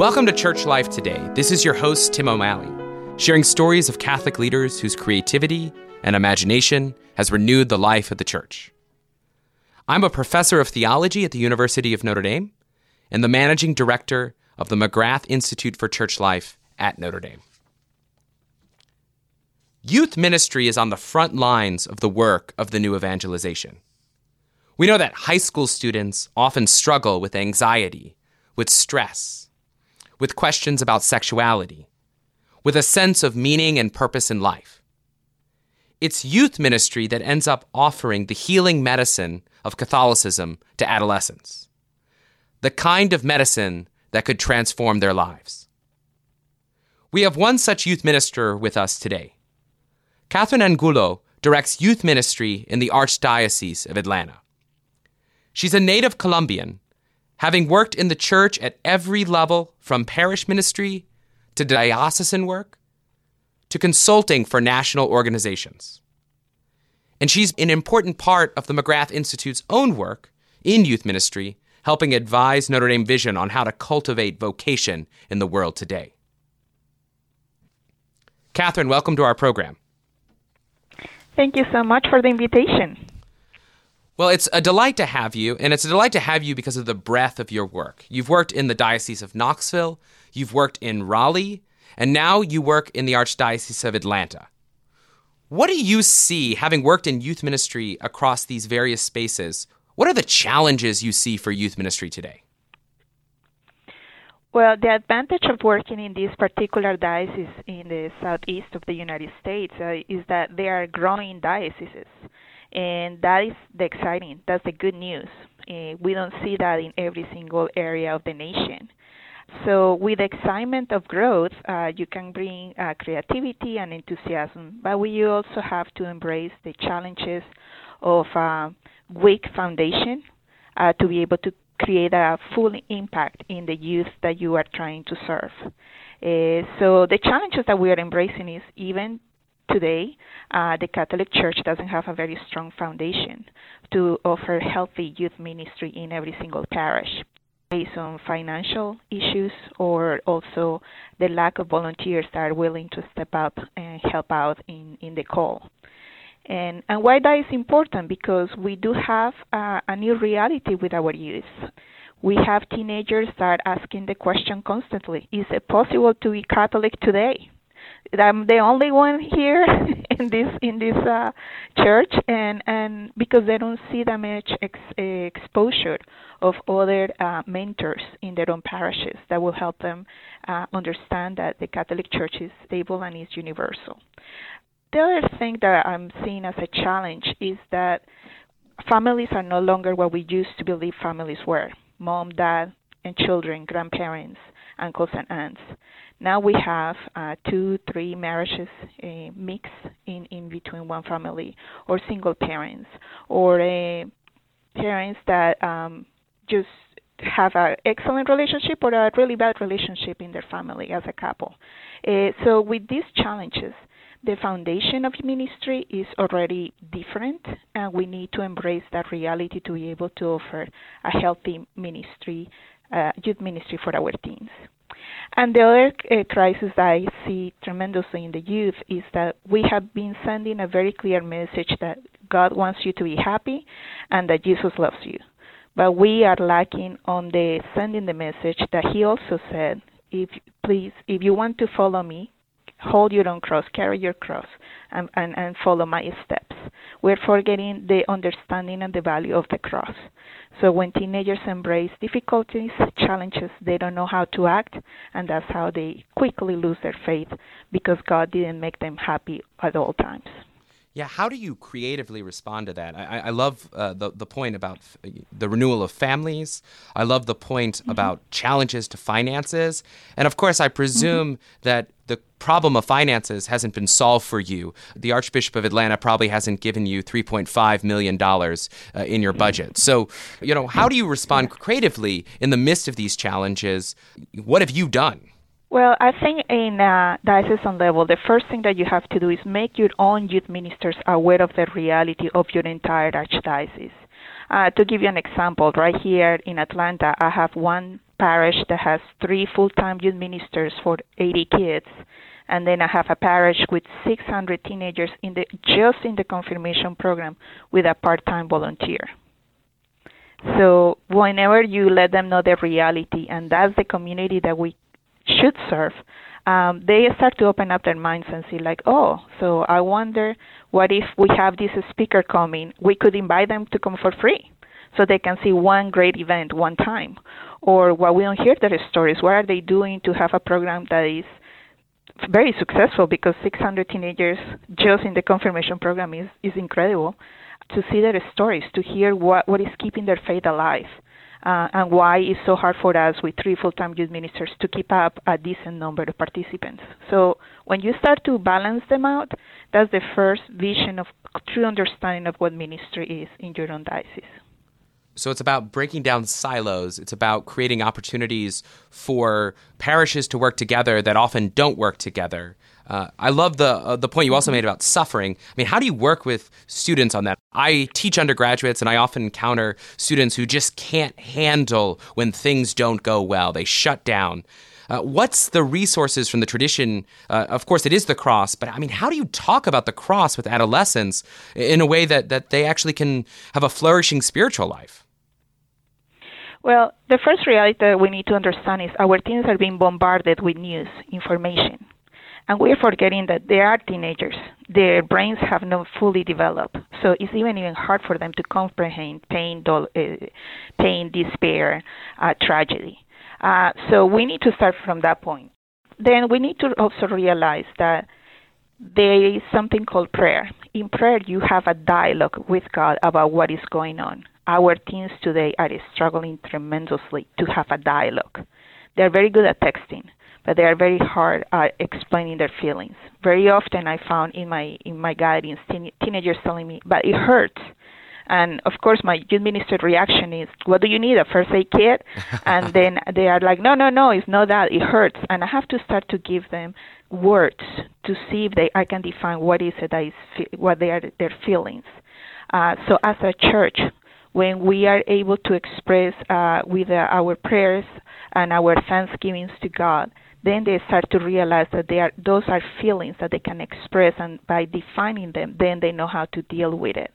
Welcome to Church Life Today. This is your host, Tim O'Malley, sharing stories of Catholic leaders whose creativity and imagination has renewed the life of the Church. I'm a professor of theology at the University of Notre Dame and the managing director of the McGrath Institute for Church Life at Notre Dame. Youth ministry is on the front lines of the work of the new evangelization. We know that high school students often struggle with anxiety, with stress, with questions about sexuality, with a sense of meaning and purpose in life. It's youth ministry that ends up offering the healing medicine of Catholicism to adolescents, the kind of medicine that could transform their lives. We have one such youth minister with us today. Catherine Angulo directs youth ministry in the Archdiocese of Atlanta. She's a native Colombian, having worked in the church at every level, from parish ministry to diocesan work to consulting for national organizations. And she's an important part of the McGrath Institute's own work in youth ministry, helping advise Notre Dame Vision on how to cultivate vocation in the world today. Catherine, welcome to our program. Thank you so much for the invitation. Well, it's a delight to have you, and it's a delight to have you because of the breadth of your work. You've worked in the Diocese of Knoxville, you've worked in Raleigh, and now you work in the Archdiocese of Atlanta. What do you see, having worked in youth ministry across these various spaces, what are the challenges you see for youth ministry today? Well, the advantage of working in this particular diocese in the southeast of the United States is that they are growing dioceses, and that is the exciting. That's the good news. We don't see that in every single area of the nation. So with the excitement of growth, you can bring creativity and enthusiasm, but we also have to embrace the challenges of weak foundation to be able to create a full impact in the youth that you are trying to serve. So the challenges that we are embracing is, even today, the Catholic Church doesn't have a very strong foundation to offer healthy youth ministry in every single parish, based on financial issues or also the lack of volunteers that are willing to step up and help out in the call. And why that is important, because we do have a new reality with our youth. We have teenagers that are asking the question constantly, is it possible to be Catholic today? I'm the only one here in this church, and because they don't see that much exposure of other mentors in their own parishes that will help them understand that the Catholic Church is stable and is universal. The other thing that I'm seeing as a challenge is that families are no longer what we used to believe families were: mom, dad, and children, grandparents, uncles, and aunts. Now we have 2-3 marriages mixed in between one family, or single parents, or parents that just have an excellent relationship or a really bad relationship in their family as a couple. So with these challenges, the foundation of ministry is already different, and we need to embrace that reality to be able to offer a healthy ministry, youth ministry for our teens. And the other crisis that I see tremendously in the youth is that we have been sending a very clear message that God wants you to be happy and that Jesus loves you. But we are lacking on the sending the message that he also said, if you want to follow me, hold your own cross, carry your cross, and follow my steps. We're forgetting the understanding and the value of the cross. So when teenagers embrace difficulties, challenges, they don't know how to act, and that's how they quickly lose their faith, because God didn't make them happy at all times. Yeah, how do you creatively respond to that? I love the point about the renewal of families. I love the point about challenges to finances. And of course, I presume that the problem of finances hasn't been solved for you. The Archbishop of Atlanta probably hasn't given you $3.5 million in your budget. So, how do you respond creatively in the midst of these challenges? What have you done? Well, I think in diocesan level, the first thing that you have to do is make your own youth ministers aware of the reality of your entire archdiocese. To give you an example, right here in Atlanta, I have one parish that has 3 full-time youth ministers for 80 kids. And then I have a parish with 600 teenagers just in the confirmation program with a part-time volunteer. So whenever you let them know the reality, and that's the community that we should serve, they start to open up their minds and see like, oh, so I wonder what if we have this speaker coming, we could invite them to come for free so they can see one great event one time. Or what we don't hear their stories, what are they doing to have a program that is very successful, because 600 teenagers just in the confirmation program is incredible. To see their stories, to hear what is keeping their faith alive, and why it's so hard for us with 3 full-time youth ministers to keep up a decent number of participants. So when you start to balance them out, that's the first vision of true understanding of what ministry is in your own diocese. So it's about breaking down silos. It's about creating opportunities for parishes to work together that often don't work together. I love the point you also made about suffering. I mean, how do you work with students on that? I teach undergraduates, and I often encounter students who just can't handle when things don't go well. They shut down. What's the resources from the tradition? Of course, it is the cross, but I mean, how do you talk about the cross with adolescents in a way that they actually can have a flourishing spiritual life? Well, the first reality that we need to understand is our teens are being bombarded with news, information. And we're forgetting that they are teenagers. Their brains have not fully developed. So it's even hard for them to comprehend pain, despair, tragedy. So we need to start from that point. Then we need to also realize that there is something called prayer. In prayer, you have a dialogue with God about what is going on. Our teens today are struggling tremendously to have a dialogue. They're very good at texting, but they are very hard at explaining their feelings. Very often I found in my guidance, teenagers telling me, but it hurts. And of course, my youth minister reaction is, what do you need, a first aid kit? And then they are like, no, it's not that, it hurts. And I have to start to give them words to see if I can define what is it that is, what they are, their feelings. So as a church, when we are able to express with our prayers and our thanksgivings to God, then they start to realize that those are feelings that they can express, and by defining them, then they know how to deal with it.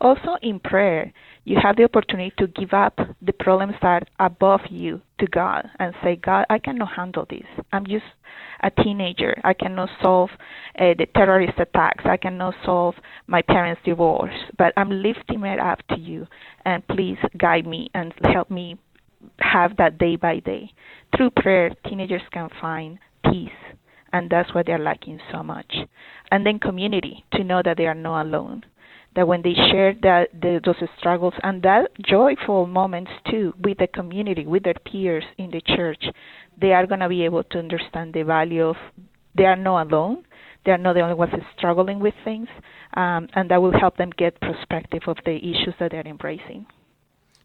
Also in prayer, you have the opportunity to give up the problems that are above you to God and say, God, I cannot handle this. I'm just a teenager. I cannot solve the terrorist attacks. I cannot solve my parents' divorce, but I'm lifting it up to you, and please guide me and help me have that day by day. Through prayer, teenagers can find peace, and that's what they're lacking so much. And then community, to know that they are not alone, that when they share those struggles and that joyful moments too with the community, with their peers in the church, they are going to be able to understand the value of they are not alone, they are not the only ones struggling with things, and that will help them get perspective of the issues that they're embracing.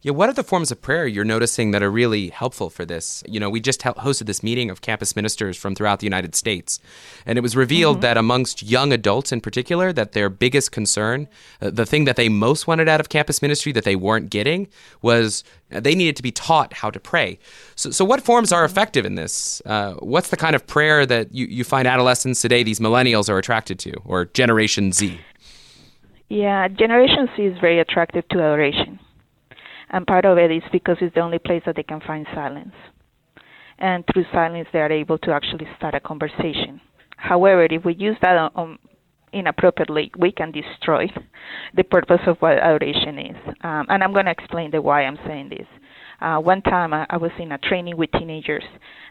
Yeah, what are the forms of prayer you're noticing that are really helpful for this? You know, we just hosted this meeting of campus ministers from throughout the United States, and it was revealed that amongst young adults in particular, that their biggest concern, the thing that they most wanted out of campus ministry that they weren't getting, was they needed to be taught how to pray. So what forms are effective in this? What's the kind of prayer that you find adolescents today, these millennials, are attracted to, or Generation Z? Yeah, Generation Z is very attracted to adoration. And part of it is because it's the only place that they can find silence. And through silence, they are able to actually start a conversation. However, if we use that inappropriately, we can destroy the purpose of what adoration is. And I'm going to explain why I'm saying this. One time I was in a training with teenagers,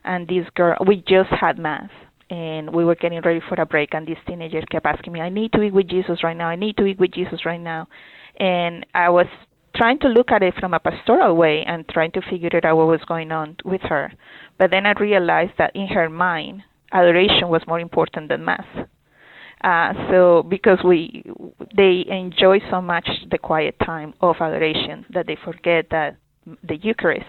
and this girl, we just had mass, and we were getting ready for a break, and this teenager kept asking me, I need to be with Jesus right now. I need to be with Jesus right now. And I was trying to look at it from a pastoral way and trying to figure out what was going on with her. But then I realized that in her mind, adoration was more important than mass. So because they enjoy so much the quiet time of adoration that they forget that the Eucharist,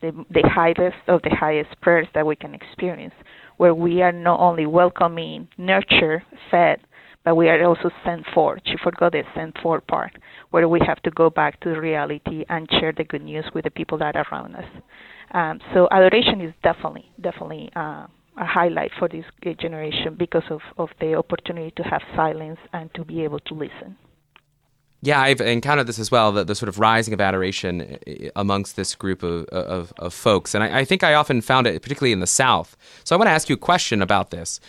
the highest of the highest prayers that we can experience, where we are not only welcoming, nurtured, fed, but we are also sent forth. She forgot the sent forth part, where we have to go back to reality and share the good news with the people that are around us. So adoration is definitely a highlight for this generation because of the opportunity to have silence and to be able to listen. Yeah, I've encountered this as well, the sort of rising of adoration amongst this group of folks. And I think I often found it, particularly in the South. So I want to ask you a question about this.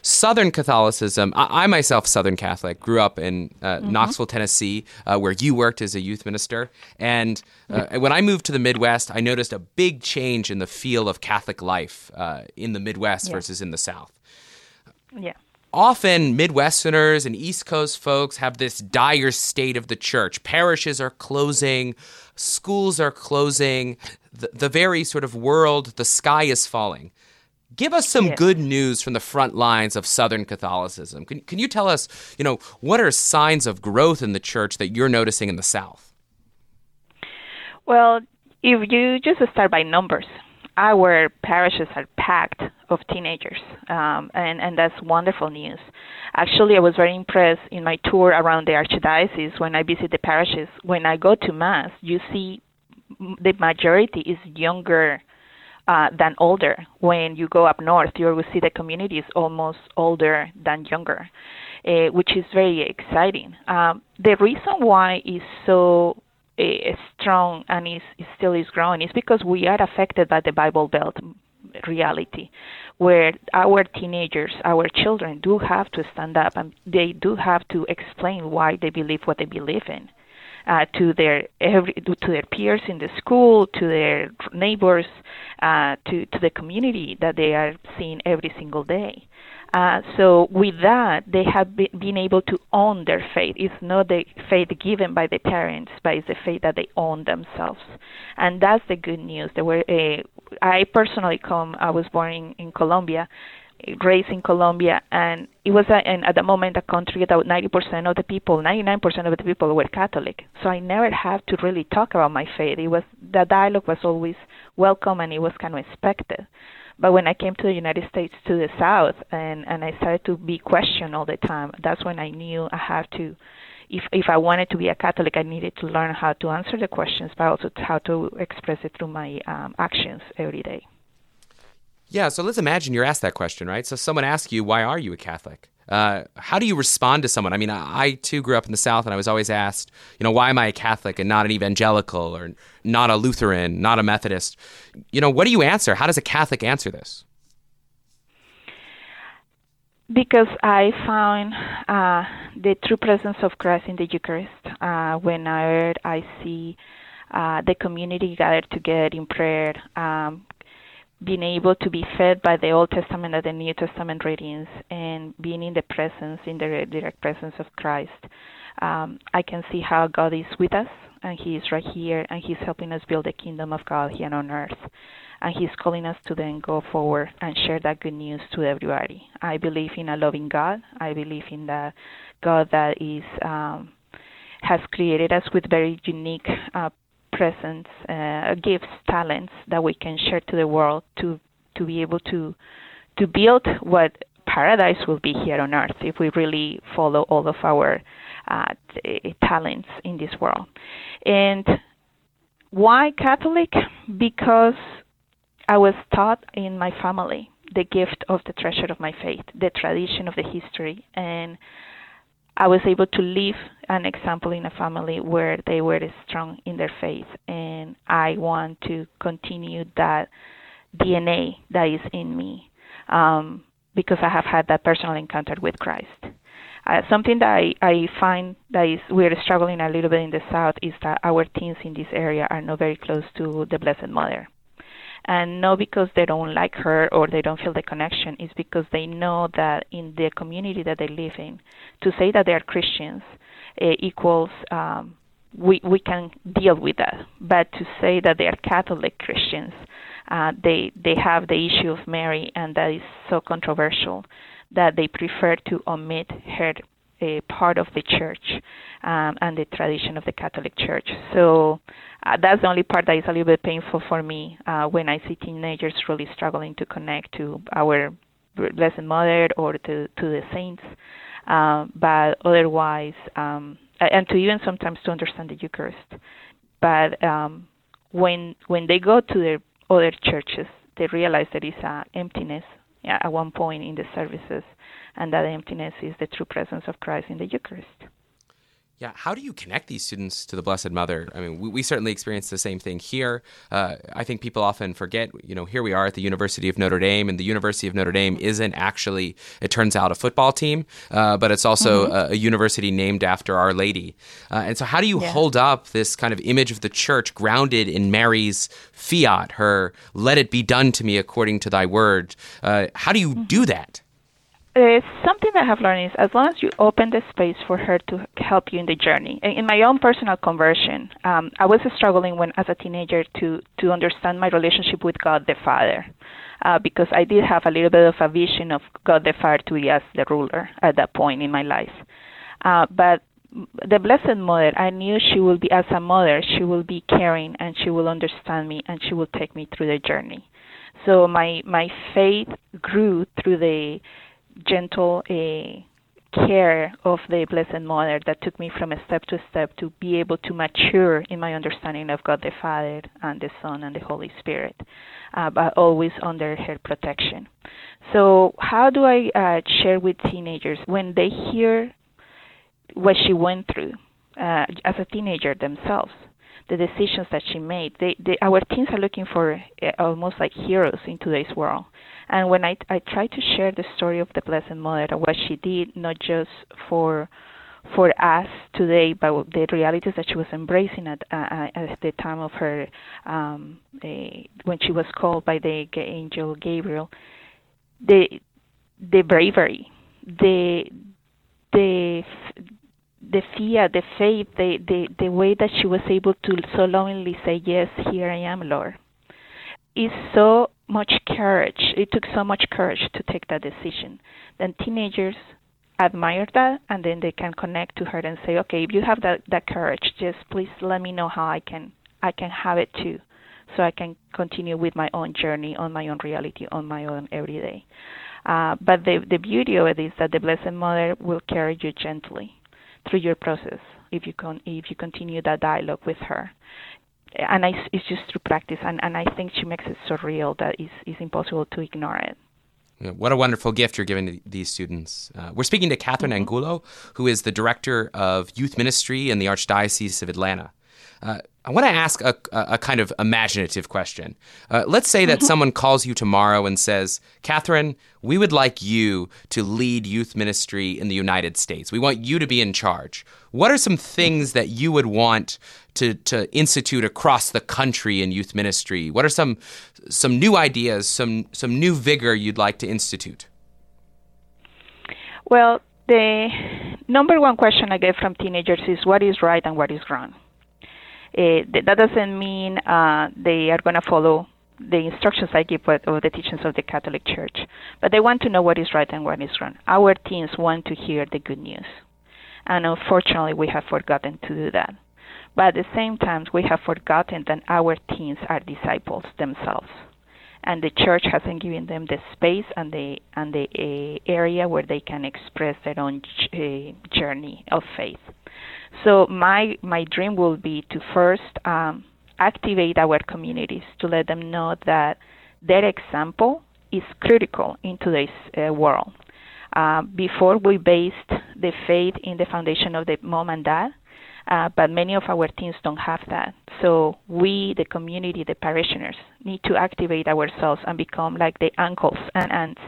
Southern Catholicism, I myself, Southern Catholic, grew up in Knoxville, Tennessee, where you worked as a youth minister. And when I moved to the Midwest, I noticed a big change in the feel of Catholic life in the Midwest versus in the South. Yeah. Often Midwesterners and East Coast folks have this dire state of the church. Parishes are closing, schools are closing, the very sort of world, the sky is falling. Give us some good news from the front lines of Southern Catholicism. Can you tell us, what are signs of growth in the church that you're noticing in the South? Well, if you just start by numbers, our parishes are packed of teenagers, and that's wonderful news. Actually, I was very impressed in my tour around the archdiocese when I visit the parishes. When I go to Mass, you see the majority is younger than older. When you go up north, you will see the community is almost older than younger, which is very exciting. The reason why is so strong and it still is growing is because we are affected by the Bible Belt reality, where our teenagers, our children do have to stand up and they do have to explain why they believe what they believe in to their peers in the school, to their neighbors, to the community that they are seeing every single day. So with that, they have been able to own their faith. It's not the faith given by the parents, but it's the faith that they own themselves. And that's the good news. I personally I was born in Colombia, raised in Colombia, and it was at the moment a country that 99% of the people were Catholic. So I never had to really talk about my faith. The dialogue was always welcome and it was kind of expected. But when I came to the United States, to the South, and I started to be questioned all the time, that's when I knew I had to, if I wanted to be a Catholic, I needed to learn how to answer the questions, but also how to express it through my actions every day. Yeah, so let's imagine you're asked that question, right? So someone asks you, why are you a Catholic? How do you respond to someone? I mean, I too grew up in the South, and I was always asked, why am I a Catholic and not an evangelical or not a Lutheran, not a Methodist? What do you answer? How does a Catholic answer this? Because I found the true presence of Christ in the Eucharist. Whenever I see the community gathered together in prayer, being able to be fed by the Old Testament and the New Testament readings, and being in the direct presence of Christ, I can see how God is with us, and He is right here, and He's helping us build the kingdom of God here on earth. And He's calling us to then go forward and share that good news to everybody. I believe in a loving God. I believe in the God that is has created us with very unique presence, gifts, talents that we can share to the world to be able to build what paradise will be here on earth if we really follow all of our talents in this world. And why Catholic? Because I was taught in my family the gift of the treasure of my faith, the tradition of the history, and I was able to live an example in a family where they were strong in their faith, and I want to continue that DNA that is in me because I have had that personal encounter with Christ. Something that I find that we're struggling a little bit in the South is that our teens in this area are not very close to the Blessed Mother. And not because they don't like her or they don't feel the connection, it's because they know that in the community that they live in, to say that they are Christians equals we can deal with that. But to say that they are Catholic Christians, they have the issue of Mary, and that is so controversial that they prefer to omit her a part of the church and the tradition of the Catholic Church. So that's the only part that is a little bit painful for me when I see teenagers really struggling to connect to our Blessed Mother or to the saints but otherwise, and to even sometimes to understand the Eucharist. But when they go to their other churches, they realize there is an emptiness at one point in the services, and that emptiness is the true presence of Christ in the Eucharist. Yeah, how do you connect these students to the Blessed Mother? I mean, we certainly experience the same thing here. I think people often forget, here we are at the University of Notre Dame, and the University of Notre Dame isn't actually, it turns out, a football team, but it's also a university named after Our Lady. And so how do you hold up this kind of image of the church grounded in Mary's fiat, her, let it be done to me according to thy word? How do you do that? Something that I have learned is as long as you open the space for her to help you in the journey. In my own personal conversion, I was struggling as a teenager to understand my relationship with God the Father, because I did have a little bit of a vision of God the Father to be as the ruler at that point in my life. But the Blessed Mother, I knew she will be, as a mother, she will be caring and she will understand me and she will take me through the journey. So my faith grew through the gentle care of the Blessed Mother that took me from step to step to be able to mature in my understanding of God the Father and the Son and the Holy Spirit, but always under her protection. So how do I share with teenagers when they hear what she went through as a teenager themselves? The decisions that she made. Our teens are looking for almost like heroes in today's world. And when I try to share the story of the Blessed Mother, what she did, not just for us today, but the realities that she was embracing at the time of her, when she was called by the angel Gabriel, the bravery, the fear, the faith, the way that she was able to so lovingly say, yes, here I am, Lord. It's so much courage. It took so much courage to take that decision. Then teenagers admire that, and then they can connect to her and say, okay, if you have that courage, just please let me know how I can have it too, so I can continue with my own journey, on my own reality, on my own everyday. But the beauty of it is that the Blessed Mother will carry you gently through your process if you continue that dialogue with her. And it's just through practice, and I think she makes it so real that it's impossible to ignore it. What a wonderful gift you're giving to these students. We're speaking to Catherine Angulo, who is the Director of Youth Ministry in the Archdiocese of Atlanta. I want to ask a kind of imaginative question. Let's say that someone calls you tomorrow and says, Catherine, we would like you to lead youth ministry in the United States. We want you to be in charge. What are some things that you would want to institute across the country in youth ministry? What are some new ideas, some new vigor you'd like to institute? Well, the number one question I get from teenagers is what is right and what is wrong. That doesn't mean they are going to follow the instructions I give or the teachings of the Catholic Church, but they want to know what is right and what is wrong. Our teens want to hear the good news, and unfortunately we have forgotten to do that. But at the same time, we have forgotten that our teens are disciples themselves, and the Church hasn't given them the space and the area where they can express their own journey of faith. So my dream will be to first activate our communities to let them know that their example is critical in today's world. Before, we based the faith in the foundation of the mom and dad, but many of our teens don't have that. So we, the community, the parishioners, need to activate ourselves and become like the uncles and aunts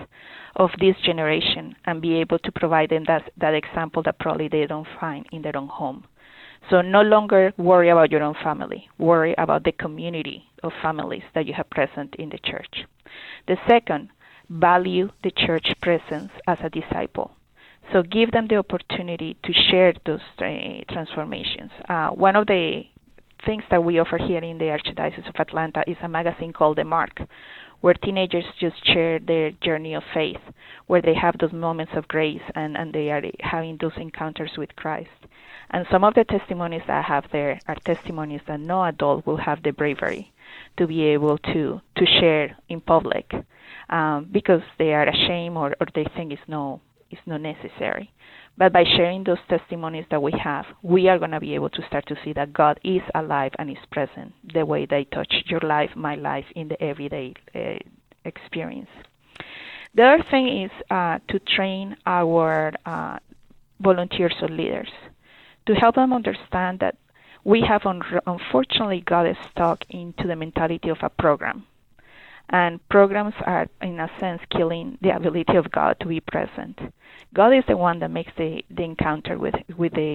of this generation and be able to provide them that example that probably they don't find in their own home. So no longer worry about your own family. Worry about the community of families that you have present in the church. The second, value the church presence as a disciple. So give them the opportunity to share those transformations. One of the things that we offer here in the Archdiocese of Atlanta is a magazine called The Mark, where teenagers just share their journey of faith, where they have those moments of grace and they are having those encounters with Christ. And some of the testimonies that I have there are testimonies that no adult will have the bravery to be able to share in public because they are ashamed or they think it's no It's not necessary. But by sharing those testimonies that we have, we are going to be able to start to see that God is alive and is present the way they touch your life, my life, in the everyday experience. The other thing is to train our volunteers or leaders to help them understand that we have unfortunately got stuck into the mentality of a program. And programs are, in a sense, killing the ability of God to be present. God is the one that makes the encounter with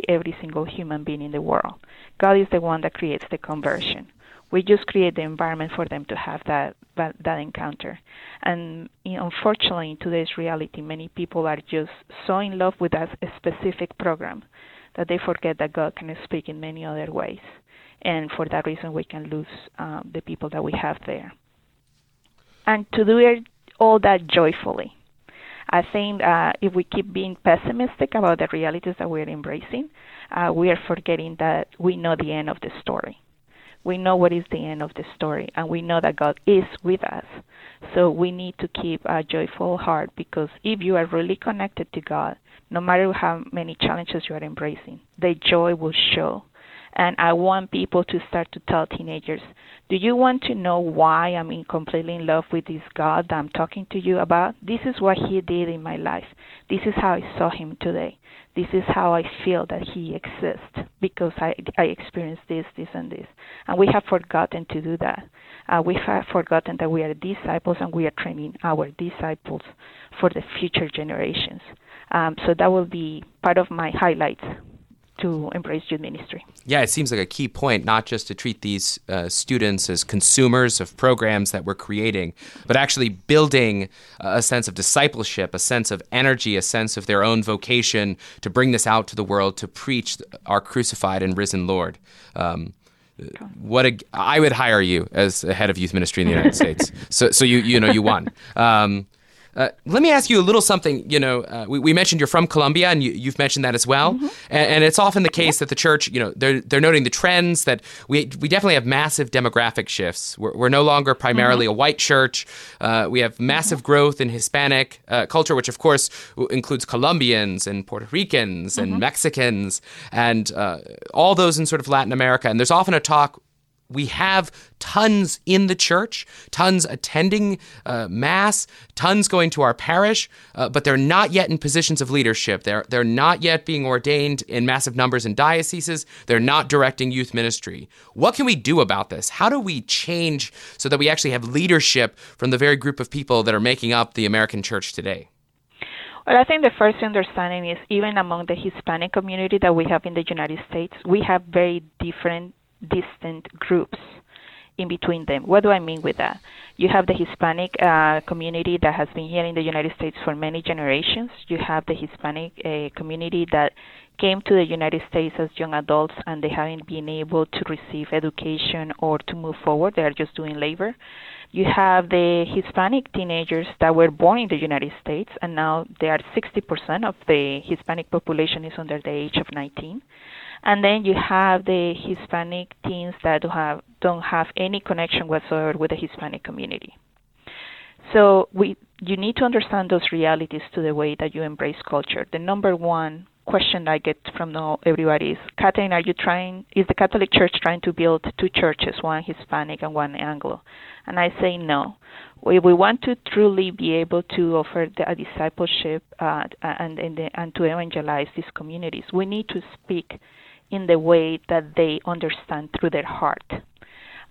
every single human being in the world. God is the one that creates the conversion. We just create the environment for them to have that encounter. And unfortunately, in today's reality, many people are just so in love with a specific program that they forget that God can speak in many other ways. And for that reason, we can lose the people that we have there. And to do it all that joyfully. I think if we keep being pessimistic about the realities that we're embracing, we are forgetting that we know the end of the story. We know what is the end of the story, and we know that God is with us. So we need to keep a joyful heart, because if you are really connected to God, no matter how many challenges you are embracing, the joy will show. And I want people to start to tell teenagers, do you want to know why I'm completely in love with this God that I'm talking to you about? This is what he did in my life. This is how I saw him today. This is how I feel that he exists, because I experienced this, this, and this. And we have forgotten to do that. We have forgotten that we are disciples and we are training our disciples for the future generations. So that will be part of my highlights to embrace youth ministry. Yeah, it seems like a key point, not just to treat these students as consumers of programs that we're creating, but actually building a sense of discipleship, a sense of energy, a sense of their own vocation to bring this out to the world, to preach our crucified and risen Lord. I would hire you as a head of youth ministry in the United States. So you won. Let me ask you a little something. We mentioned you're from Colombia, and you've mentioned that as well. Mm-hmm. And it's often the case that the church, they're noting the trends that we definitely have massive demographic shifts. We're no longer primarily a white church. We have massive growth in Hispanic culture, which of course includes Colombians and Puerto Ricans and Mexicans and all those in sort of Latin America. And there's often a talk. We have tons in the church, tons attending mass, tons going to our parish, but they're not yet in positions of leadership. They're not yet being ordained in massive numbers in dioceses. They're not directing youth ministry. What can we do about this? How do we change so that we actually have leadership from the very group of people that are making up the American church today? Well, I think the first understanding is even among the Hispanic community that we have in the United States, we have very different distant groups in between them. What do I mean with that? You have the Hispanic community that has been here in the United States for many generations. You have the Hispanic community that came to the United States as young adults and they haven't been able to receive education or to move forward. They are just doing labor. You have the Hispanic teenagers that were born in the United States, and now they are 60% of the Hispanic population is under the age of 19. And then you have the Hispanic teens that don't have any connection whatsoever with the Hispanic community. So you need to understand those realities to the way that you embrace culture. The number one question I get from everybody is, Catherine, is the Catholic Church trying to build two churches, one Hispanic and one Anglo? And I say no. We want to truly be able to offer a discipleship and to evangelize these communities. We need to speak in the way that they understand through their heart.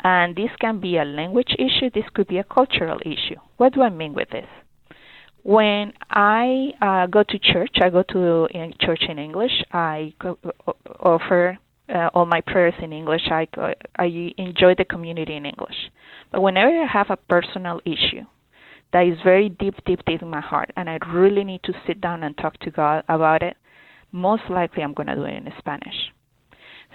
And this can be a language issue. This could be a cultural issue. What do I mean with this? When I go to church in English. I offer all my prayers in English. I enjoy the community in English. But whenever I have a personal issue that is very deep, deep, deep in my heart, and I really need to sit down and talk to God about it, most likely I'm going to do it in Spanish.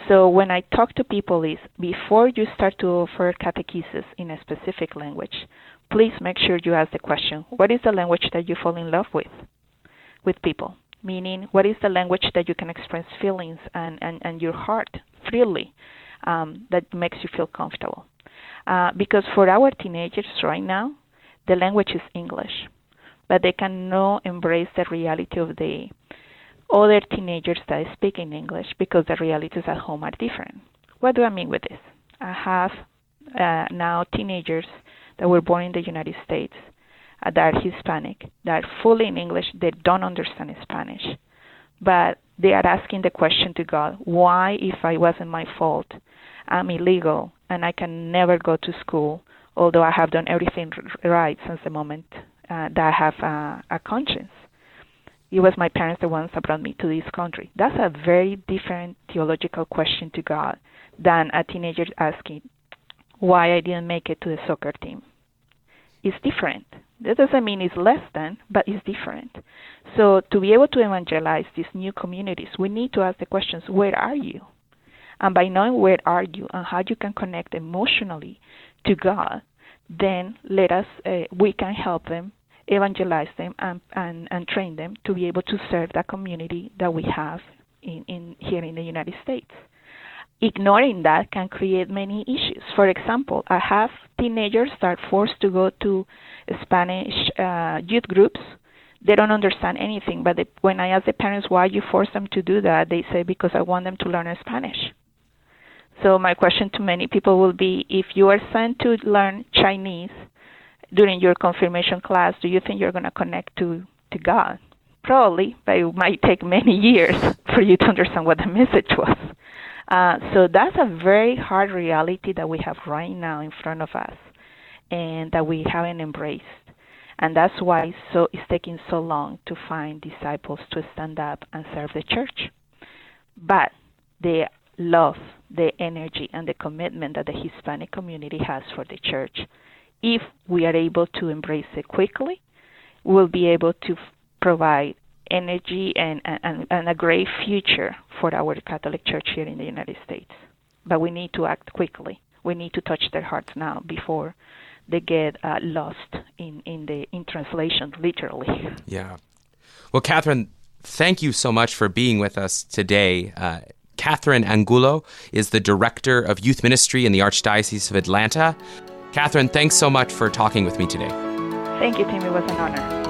So when I talk to people is, before you start to offer catechesis in a specific language, please make sure you ask the question, what is the language that you fall in love with people? Meaning, what is the language that you can express feelings and your heart freely that makes you feel comfortable? Because for our teenagers right now, the language is English. but they cannot embrace the reality of the other teenagers that speak in English because the realities at home are different. What do I mean with this? I have now teenagers that were born in the United States that are Hispanic, that are fully in English, they don't understand Spanish. But they are asking the question to God, why, if it wasn't my fault, I'm illegal and I can never go to school, although I have done everything right since the moment that I have a conscience. It was my parents, the ones that brought me to this country. That's a very different theological question to God than a teenager asking why I didn't make it to the soccer team. It's different. That doesn't mean it's less than, but it's different. So to be able to evangelize these new communities, we need to ask the questions, where are you? And by knowing where are you and how you can connect emotionally to God, then we can help them, evangelize them, and train them to be able to serve that community that we have in here in the United States. Ignoring that can create many issues. For example, I have teenagers that are forced to go to Spanish youth groups. They don't understand anything, but when I ask the parents why you force them to do that, they say, because I want them to learn Spanish. So my question to many people will be, if you are sent to learn Chinese during your confirmation class, do you think you're going to connect to God? Probably, but it might take many years for you to understand what the message was. So that's a very hard reality that we have right now in front of us and that we haven't embraced. And that's why it's taking so long to find disciples to stand up and serve the church. But the love, the energy, and the commitment that the Hispanic community has for the church, if we are able to embrace it quickly, we'll be able to provide energy and a great future for our Catholic Church here in the United States. But we need to act quickly. We need to touch their hearts now before they get lost in translation, literally. Yeah. Well, Catherine, thank you so much for being with us today. Catherine Angulo is the Director of Youth Ministry in the Archdiocese of Atlanta. Catherine, thanks so much for talking with me today. Thank you, Tim. It was an honor.